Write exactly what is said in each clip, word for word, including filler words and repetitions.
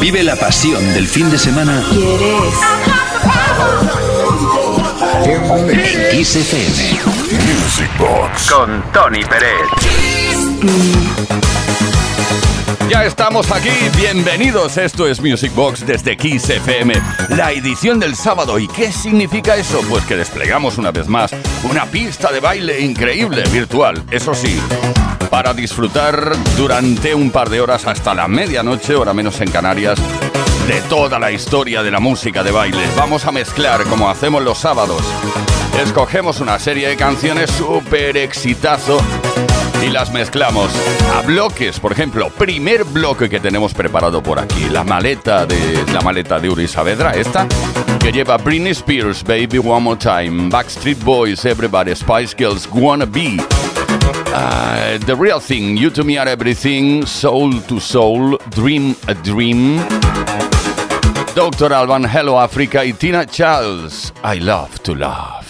Vive la pasión del fin de semana. ¿Quieres? En Kiss F M Music Box con Tony Pérez. Ya estamos aquí, bienvenidos. Esto es Music Box desde Kiss F M, la edición del sábado. ¿Y qué significa eso? Pues que desplegamos una vez más una pista de baile increíble, virtual, eso sí, para disfrutar durante un par de horas hasta la medianoche, hora menos en Canarias, de toda la historia de la música de baile. Vamos a mezclar como hacemos los sábados. Escogemos una serie de canciones súper exitazo y las mezclamos a bloques. Por ejemplo, primer bloque que tenemos preparado por aquí, la maleta de, la maleta de Uri Saavedra, esta, que lleva Britney Spears, Baby One More Time, Backstreet Boys, Everybody, Spice Girls, Wanna Be, Uh, The Real Thing, You To Me Are Everything, Soul To Soul, Dream A Dream, doctor Alban, Hello Africa y Tina Charles, I Love To Love.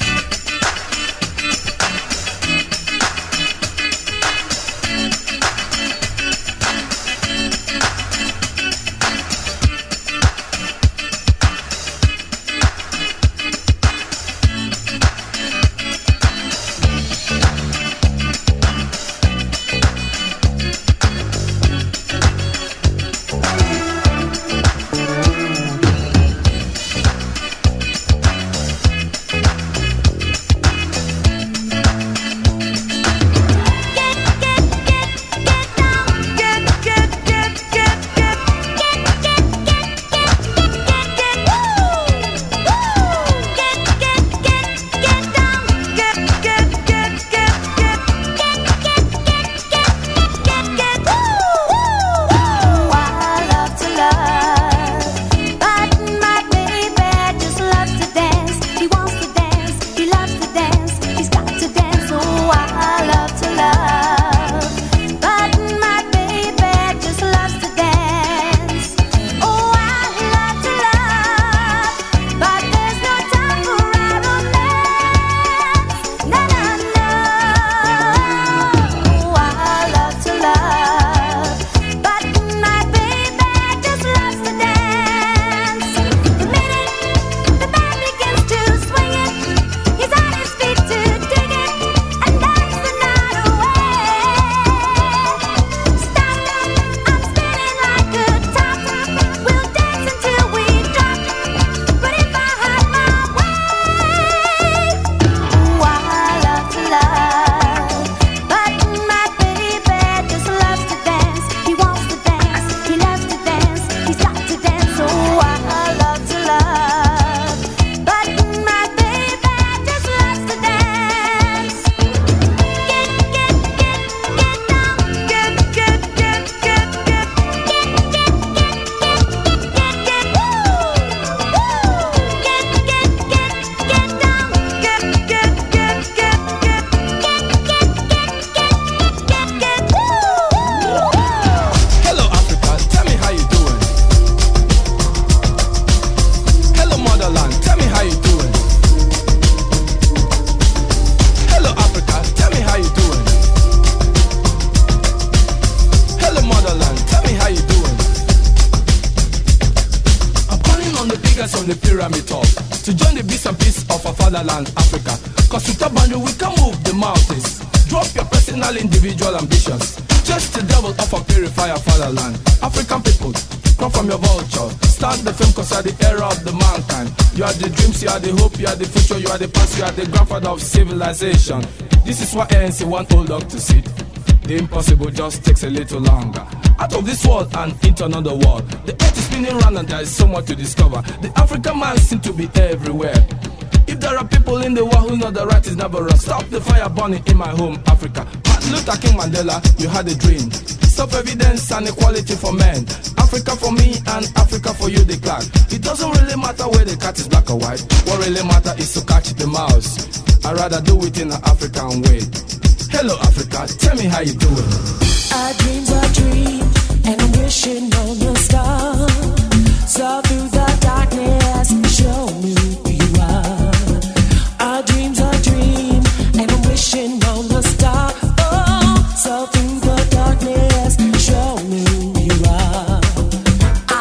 Of civilization. This is what A N C want old dog to see. The impossible just takes a little longer. Out of this world and into another world. The earth is spinning round and there is so much to discover. The African man seems to be everywhere. If there are people in the world who know the right is never wrong, stop the fire burning in my home, Africa. Martin Luther King, Mandela, you had a dream. Stop evidence and equality for men. Africa for me and Africa for you, they clap. It doesn't really matter where the cat is black or white. What really matters is to catch the mouse. I'd rather do it in an African way. Hello Africa, tell me how you doing. Our dreams are dreams, and I'm wishing on a star. So through the darkness, show me who you are. Our dreams are dreams, and I'm wishing on a star. Oh, so through the darkness, show me who you are.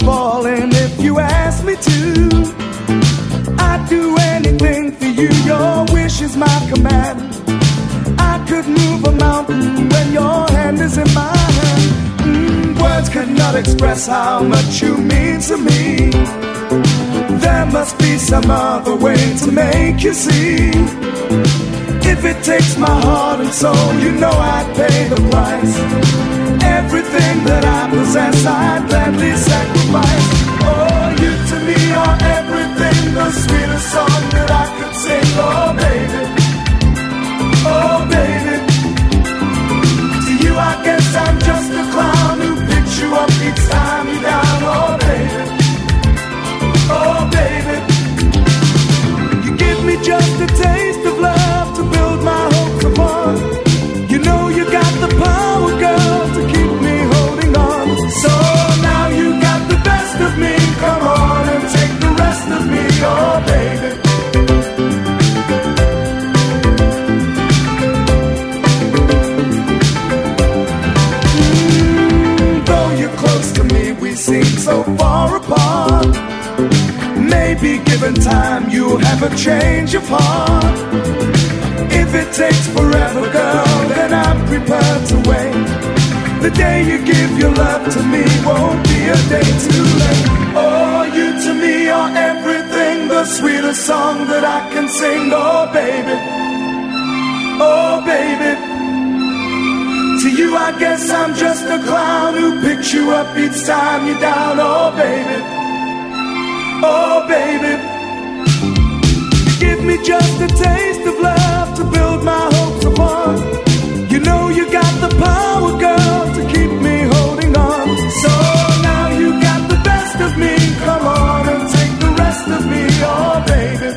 falling if you ask me to. I'd do anything for you, your wish is my command. I could move a mountain when your hand is in my hand. Mm, words cannot express how much you mean to me. There must be some other way to make you see. If it takes my heart and soul, you know I'd pay the price. Everything that I possess, I'd gladly sacrifice. Oh, you to me are everything, the sweetest song that I could sing. Oh, baby, oh, baby, to you I guess I'm just a clown who picks you up each time you're down. Oh, baby, oh, baby, you give me just a taste of love to build my hopes upon. You know you got the power, girl, to keep me holding on. So now you got the best of me, come on and take the rest of me. Oh, baby. Mm, though you're close to me, we seem so far apart. Maybe given time you'll have a change of heart. If it takes forever, girl, then I'm prepared to wait. The day you give your love to me won't be a day too late. Oh, you to me are everything, the sweetest song that I can sing. Oh, baby, oh, baby, to you I guess I'm just a clown who picks you up each time you're down. Oh, baby, oh, baby, you give me just a taste of love to build my hopes upon. You know you got the power, girl, to keep me holding on. So now you got the best of me, come on and take the rest of me. Oh, baby,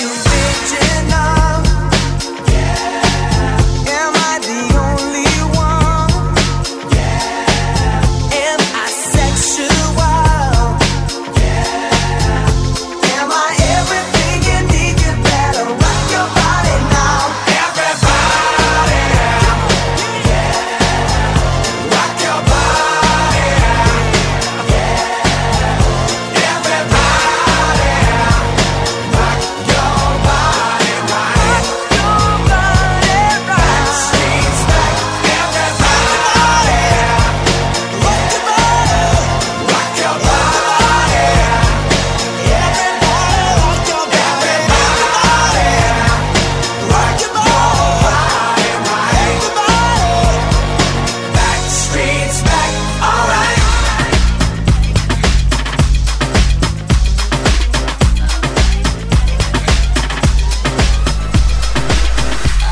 original? Yeah. Am I the only one? Yeah. Am I sexual? Yeah. Am I everything you need? You better rock your body now. Everybody, yeah. Rock your body. Backstreet's back, alright.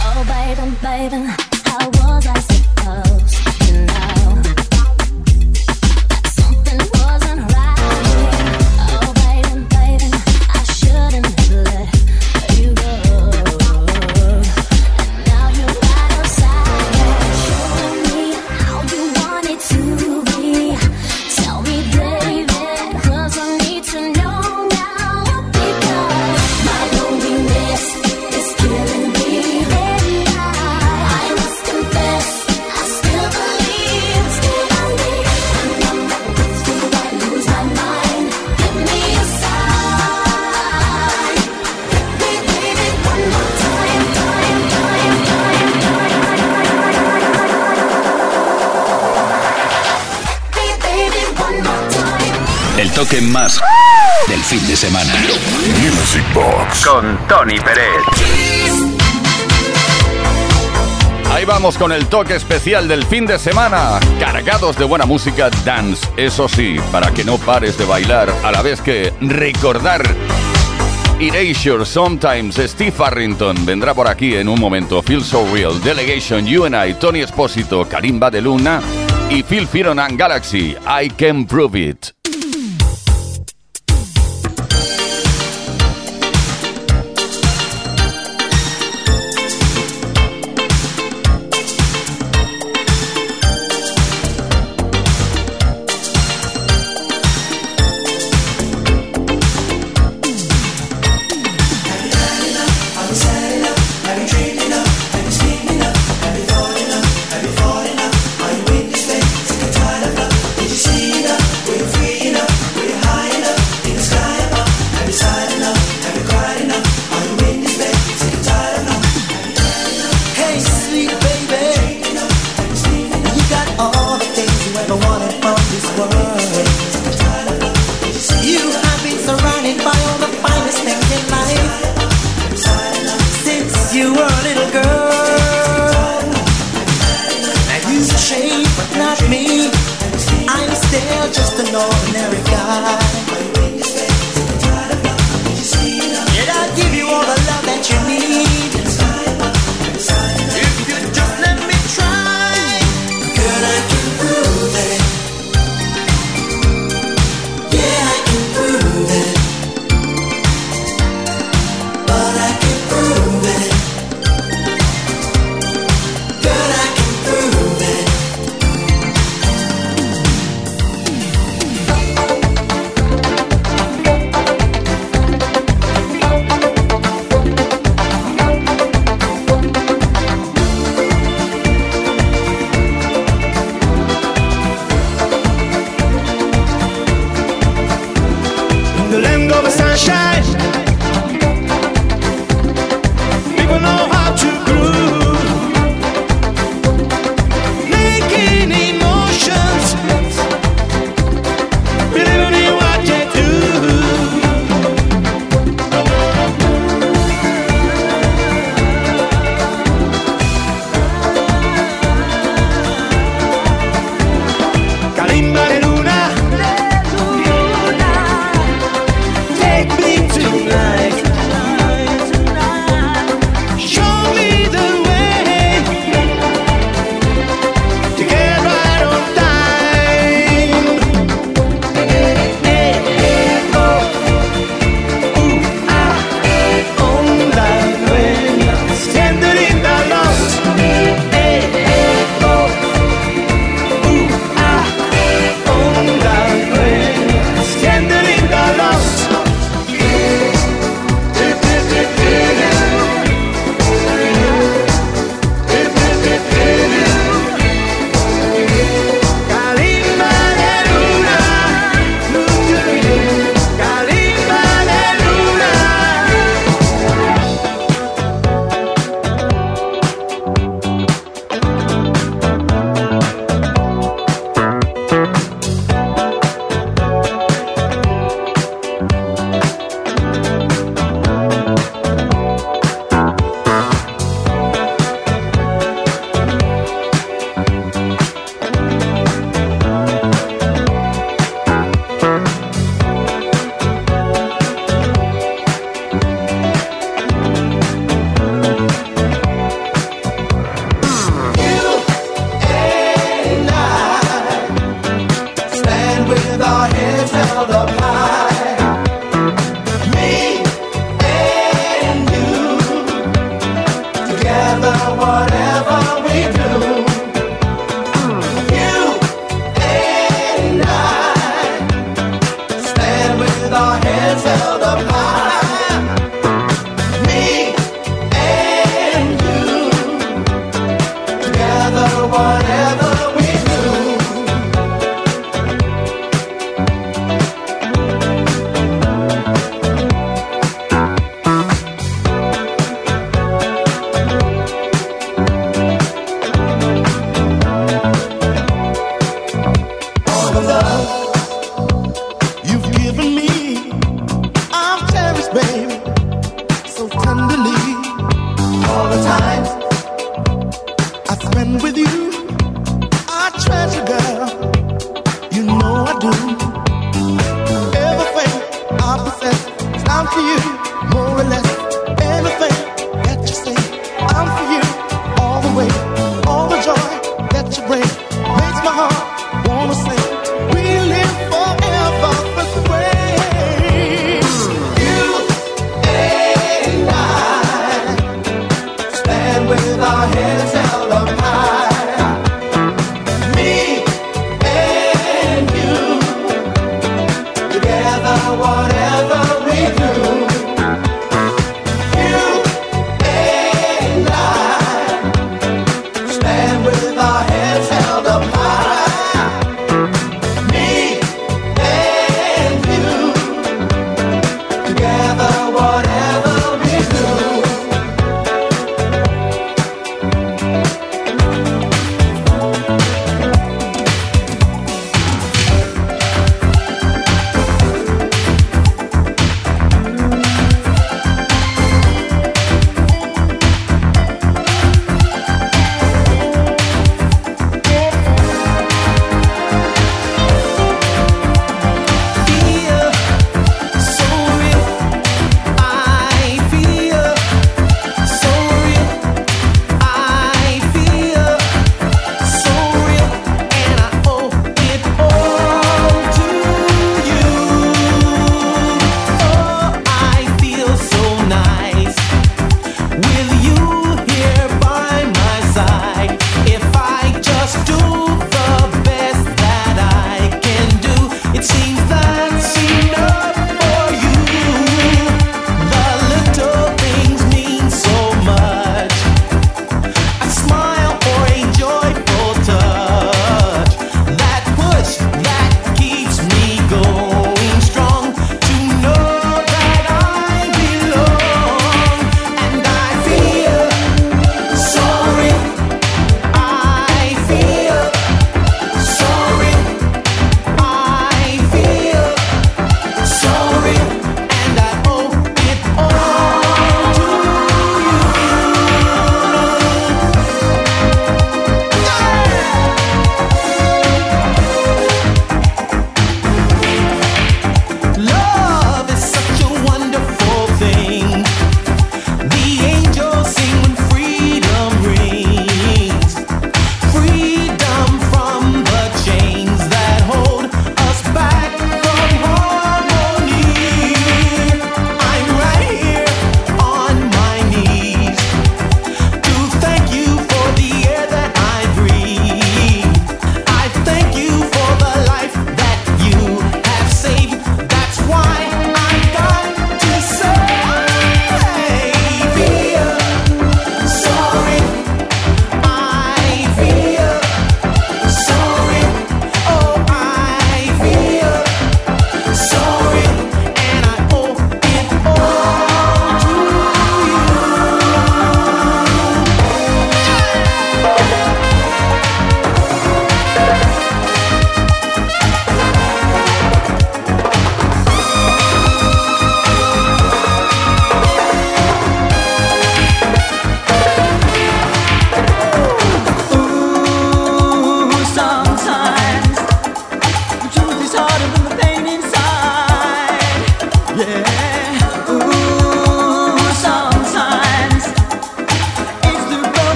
Oh, baby, baby, how was I supposed to know? Something wasn't right here. Oh, baby, baby, I shouldn't have let you go. And now you're right outside, showing me how you want it to be. Tell me, baby, 'cause I need to know now, because my loneliness is killing me. And I must confess, I still believe, still believe. When I'm not with you, I lose my mind. Give me a sign. Hit me, baby, one more time, time, time, time, time. Hit me, baby, one more time. El toque más del fin de semana. Music Box con Tony Pérez. Ahí vamos con el toque especial del fin de semana, cargados de buena música dance, eso sí, para que no pares de bailar, a la vez que recordar. Erasure, Sometimes, Steve Arrington vendrá por aquí en un momento, Feel So Real, Delegation, You and I, Tony Espósito, Karimba de Luna y Phil Fearon and Galaxy, I Can Prove It. Hey, sweet baby, you got all the things you ever wanted from this world. You have been surrounded by all the finest things in life since you were a little girl. And you've changed, but not me. I'm still just an ordinary guy. Yet I'll give you all the love that you need. If you just let me try, girl, I can prove it. Yeah, I can prove it. But I can prove it. Girl, I can prove it. spend with you. I treasure, girl, you know I do. Everything I possess is down for you, more or less. Anything that you say, I'm for you, all the way. All the joy that you bring makes my heart wanna sing. With our heads held up high.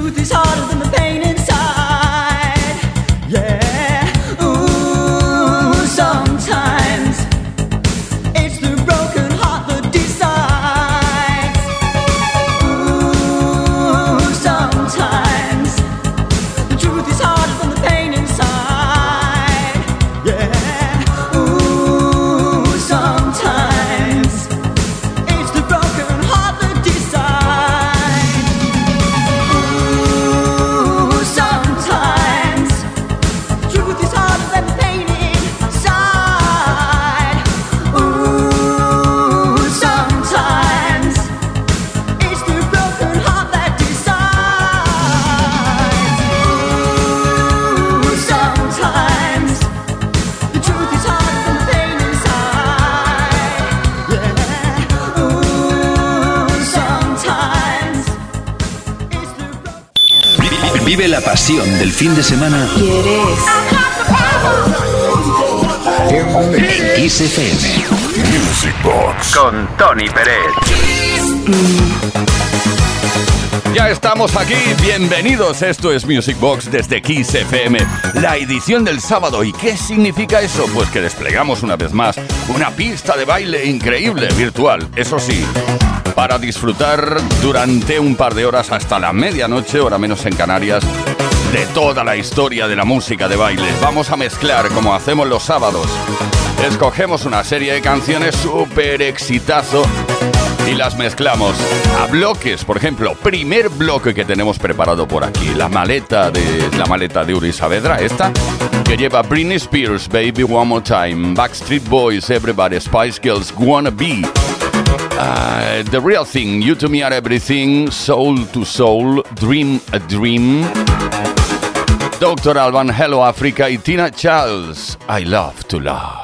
truth is harder than the pain inside. Yeah, ooh, sometimes it's the broken heart that decides. Ooh, sometimes the truth is harder than the pain inside. Yeah, ooh, sometimes. Vive la pasión del fin de semana. ¿Quieres? En Kiss F M Music Box con Tony Pérez. Ya estamos aquí, bienvenidos, esto es Music Box desde Kiss F M, la edición del sábado. ¿Y qué significa eso? Pues que desplegamos una vez más una pista de baile increíble, virtual, eso sí, para disfrutar durante un par de horas hasta la medianoche, hora menos en Canarias, de toda la historia de la música de baile. Vamos a mezclar como hacemos los sábados, escogemos una serie de canciones súper exitazo y las mezclamos a bloques. Por ejemplo, primer bloque que tenemos preparado por aquí, la maleta de la maleta de Uri Saavedra, esta que lleva Britney Spears, Baby One More Time, Backstreet Boys, Everybody, Spice Girls, Wanna Be, uh, The Real Thing, You to Me Are Everything, Soul to Soul, Dream a Dream, doctor Alban, Hello Africa y Tina Charles, I Love to Love.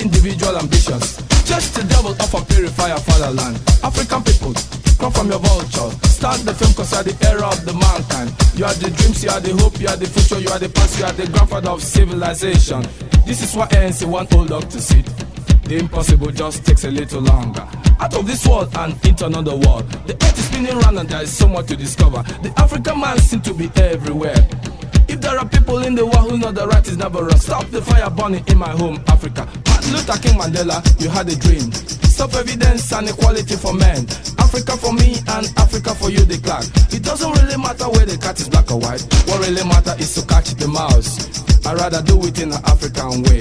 Individual ambitions, just the devil of a purifier fatherland. African people, from your vulture. Start the film cause you are the era of the mankind. You are the dreams, you are the hope, you are the future, you are the past, you are the grandfather of civilization. This is why A N C want old dog to sit. The impossible just takes a little longer. Out of this world and into another world. The earth is spinning round and there is so much to discover. The African man seems to be everywhere. If there are people in the world who know the right is never wrong, stop the fire burning in my home, Africa. Martin Luther King, Mandela, you had a dream. Self-evidence and equality for men. Africa for me and Africa for you, they clap. It doesn't really matter where the cat is black or white. What really matters is to catch the mouse. I'd rather do it in an African way.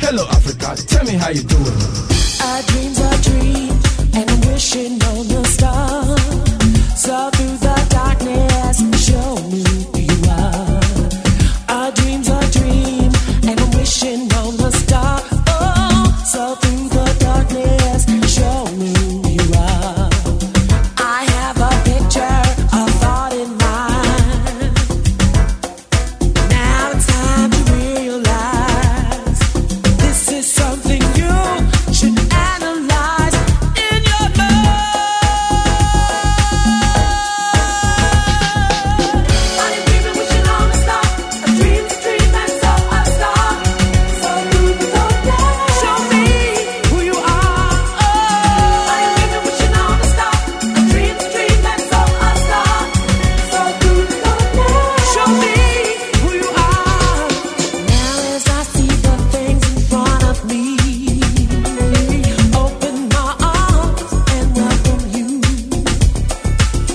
Hello Africa, tell me how you doing. Our dreams are dreams, and I'm wishing on the star. So through the darkness, show me who you are. Our dreams are dreams, and I'm wishing on the star. Oh, so through the darkness, show me who you are. I have a picture, a thought in mind. Now it's time to realize. Is something you should analyze in your mind. I've been dreaming, wishing on a star. I dream this dream and so I start. So you so down. Show me who you are. Oh, I've been dreaming, wishing on a star. I dream this dream and so I start. So you so down. Show me who you are. Now as I see the things in front. Me, open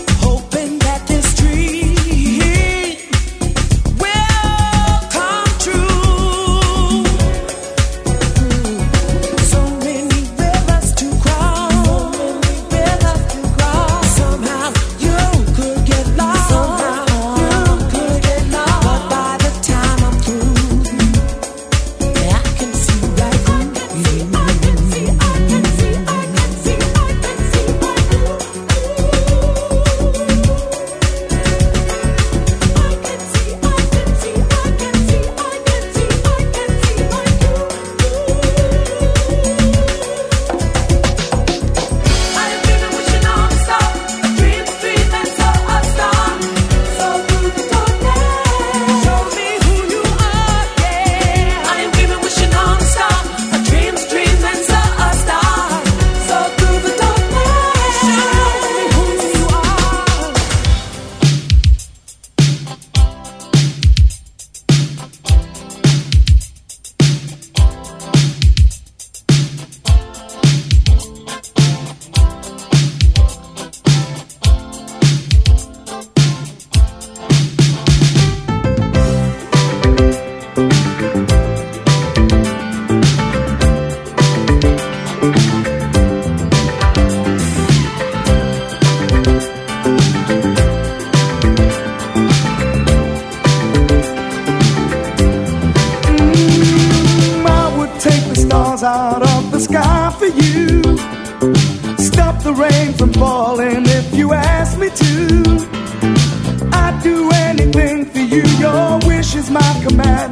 my arms and welcome you, hoping that this dream will come true. So many rivers to cross, somehow you could get lost, somehow you could get lost, but by the time I'm through, I can see right through you. I can see, I can see, I can see, I can see right through you. I can see, I can see, I can see, I can see, I can see right through. I've been wishing on a star. I dream this dream and so I star. So through the darkness, show me who you are. Yeah, I've been wishing on a star. I dream this dream and so I star. So through the darkness, show me who you are. Mm, I would take the stars out of the sky for you. Stop the rain from falling if you ask me to. I'd do anything for you, your wish is my command.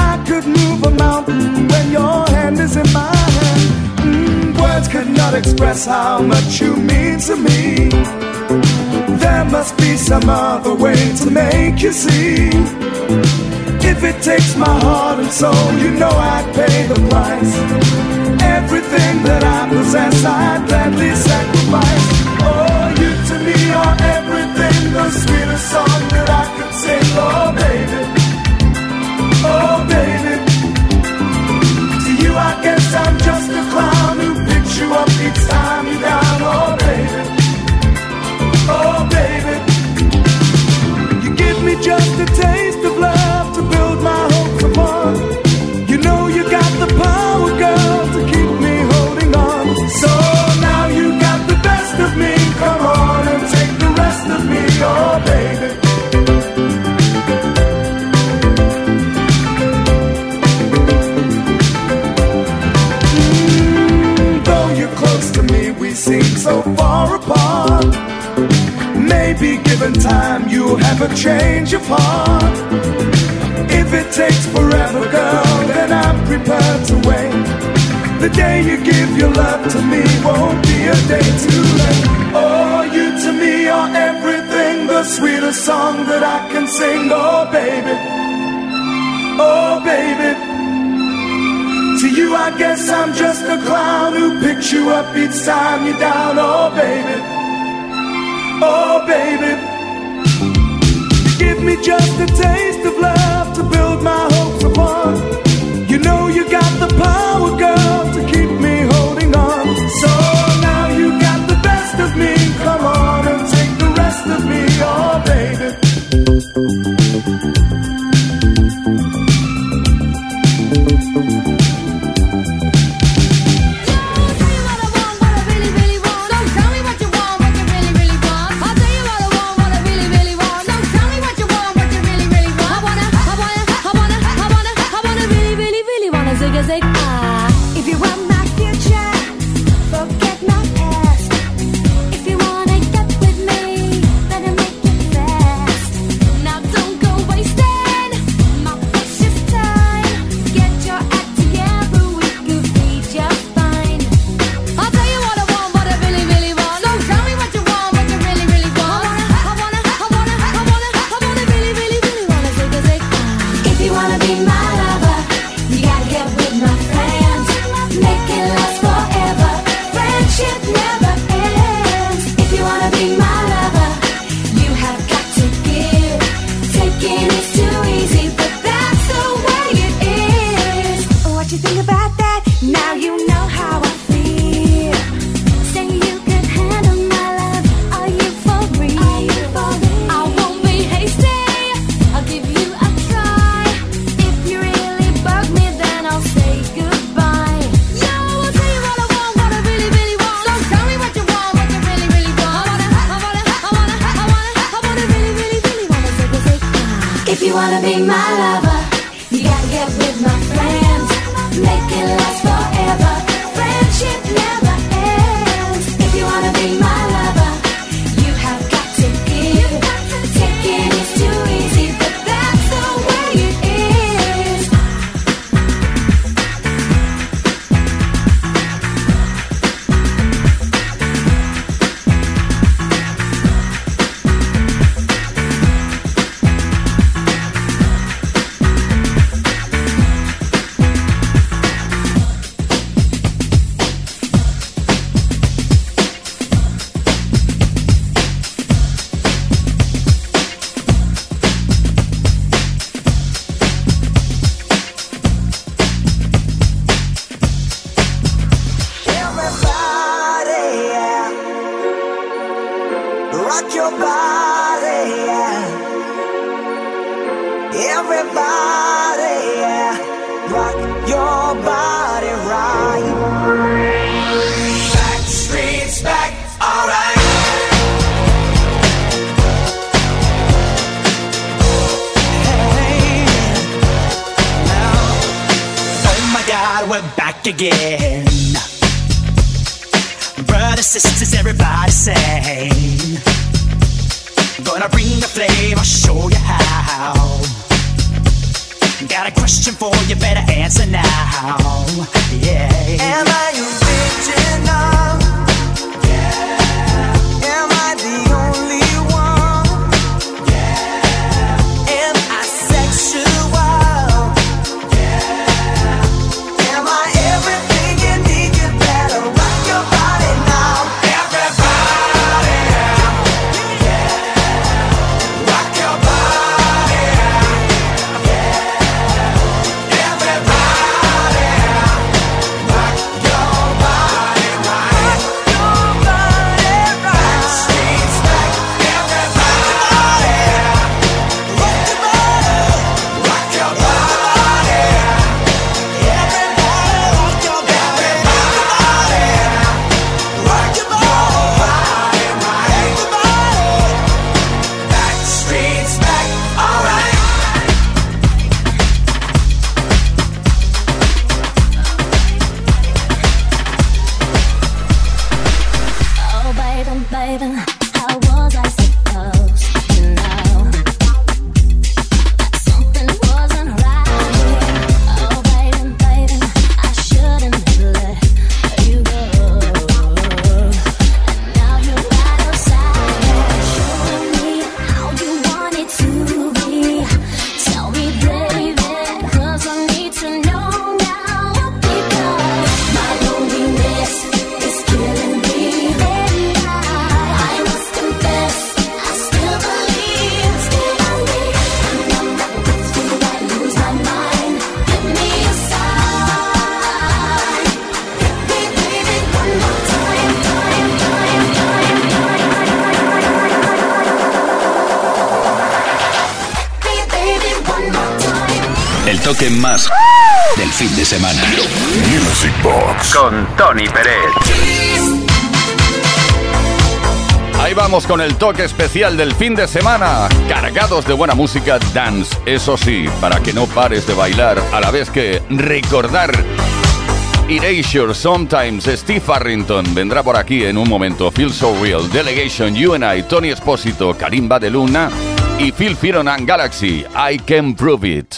I could move a mountain when your hand is in my hand. Mm, words cannot express how much you mean to me. There must be some other way to make you see. If it takes my heart and soul, you know I'd pay the price. Everything that I possess, I'd gladly sacrifice. Oh, you to me are everything, the sweetest song that I could sing. Oh, baby, oh, baby. To you, I guess I'm just a clown who picks you up each time you're down. Oh, baby, oh, baby. You give me just a taste of love to build my hopes upon. You know you got the power, girl, to keep me holding on. So now you got the best of me. Come on and take the rest of me, oh baby. Mm, though you're close to me, we seem so far apart. Maybe given time, you'll have a change of heart. If it takes forever, girl, then I'm prepared to wait. The day you give your love to me won't be a day too late. Oh. a song that I can sing. Oh baby, oh baby, to you I guess I'm just a clown who picks you up each time you're down. Oh baby, oh baby, you give me just a taste of love to build my hopes upon. You know you got the power, girl, to keep me holding on. So now you got the best of me, come on and take the rest of me. Oh baby. You toque más del fin de semana. Music Box con Tony Pérez. Ahí vamos con el toque especial del fin de semana, cargados de buena música dance, eso sí, para que no pares de bailar, a la vez que recordar. Erasure, Sometimes, Steve Arrington, vendrá por aquí en un momento, Feel So Real, Delegation, You and I, Tony Espósito, Karimba de Luna y Phil Fearon and Galaxy, I Can Prove It.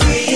Free.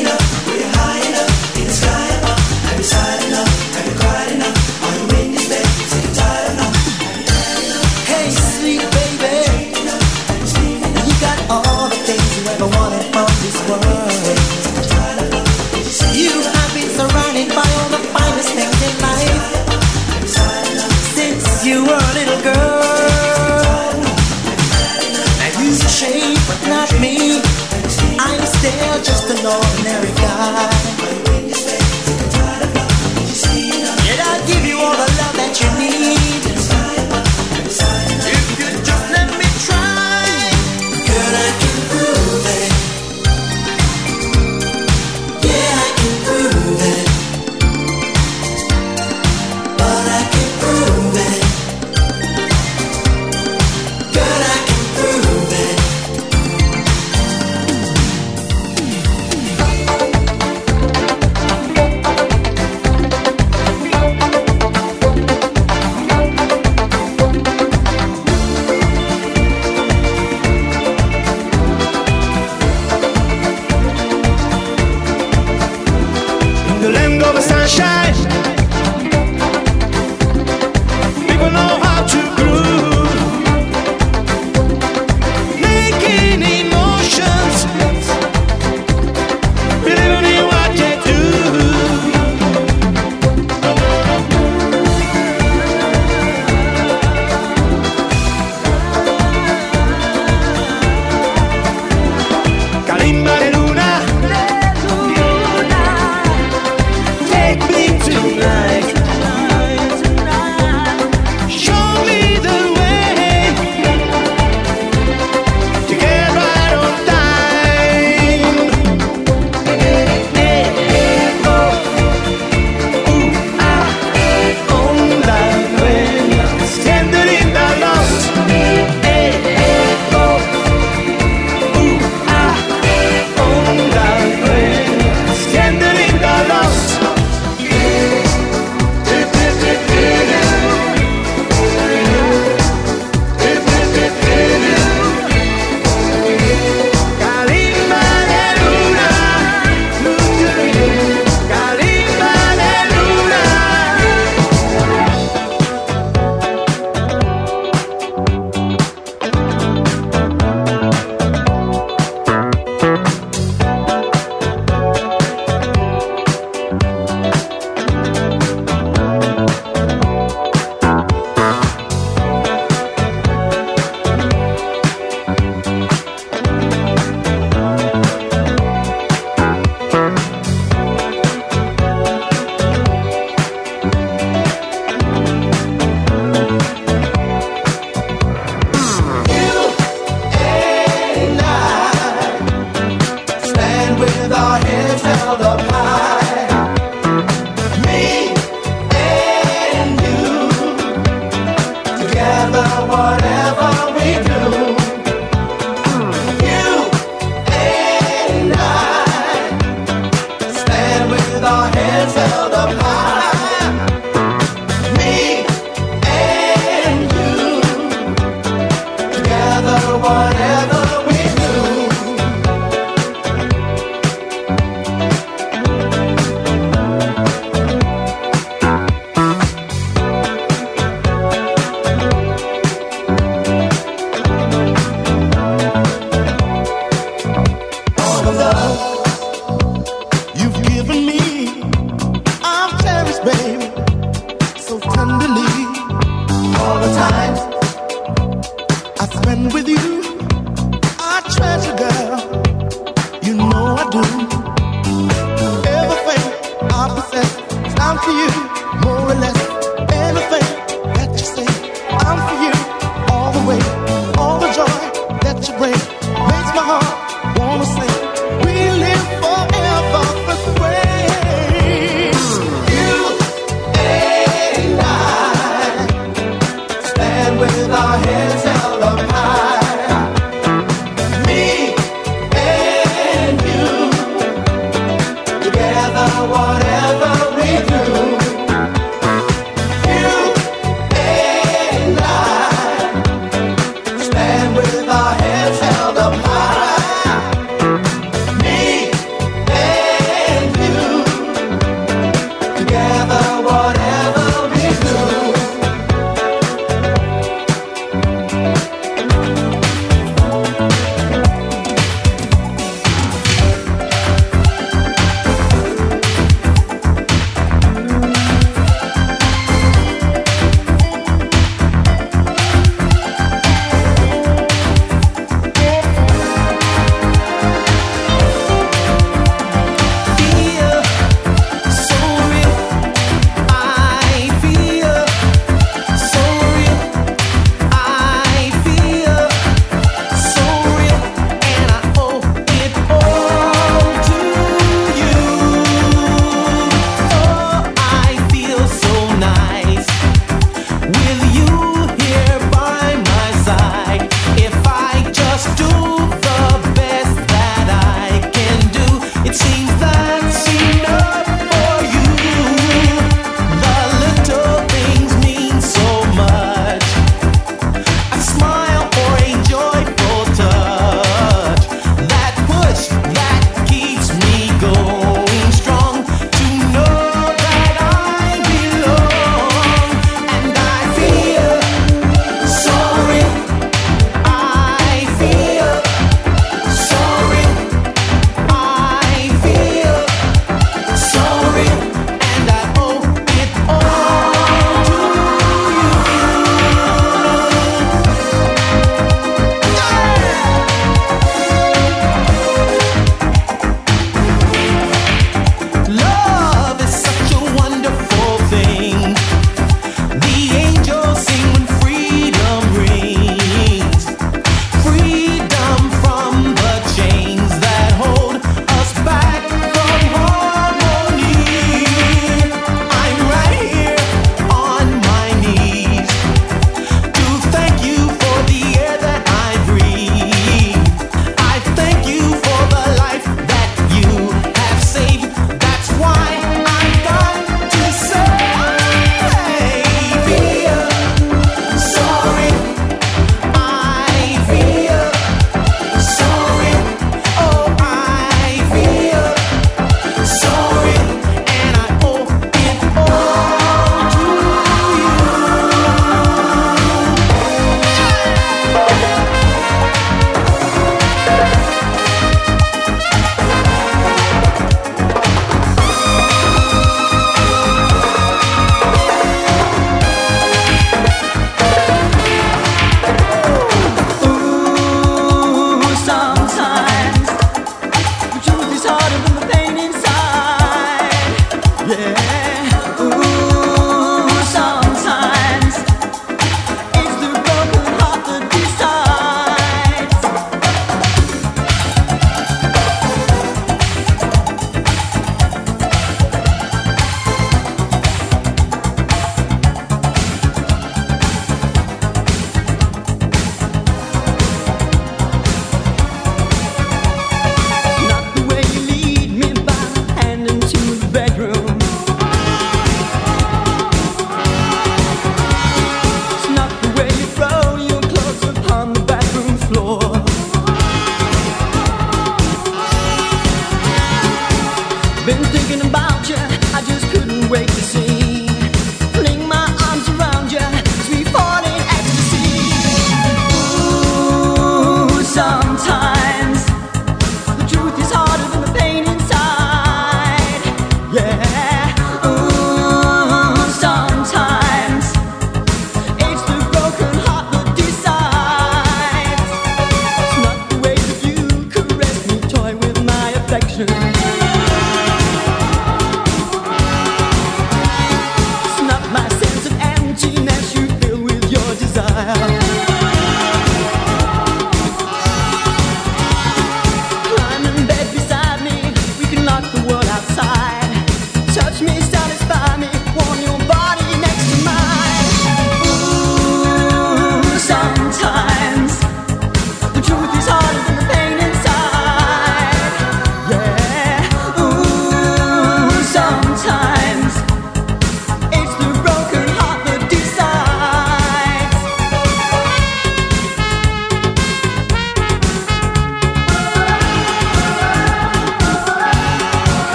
and with you I treasure, girl, you know I do. Everything I possess is down to you, more or less. Anything that you say, I'm for you, all the way. All the joy that you bring makes my heart wanna sing. We live forever this way. You and I stand with our heads held up high.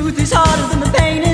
truth is harder than the pain.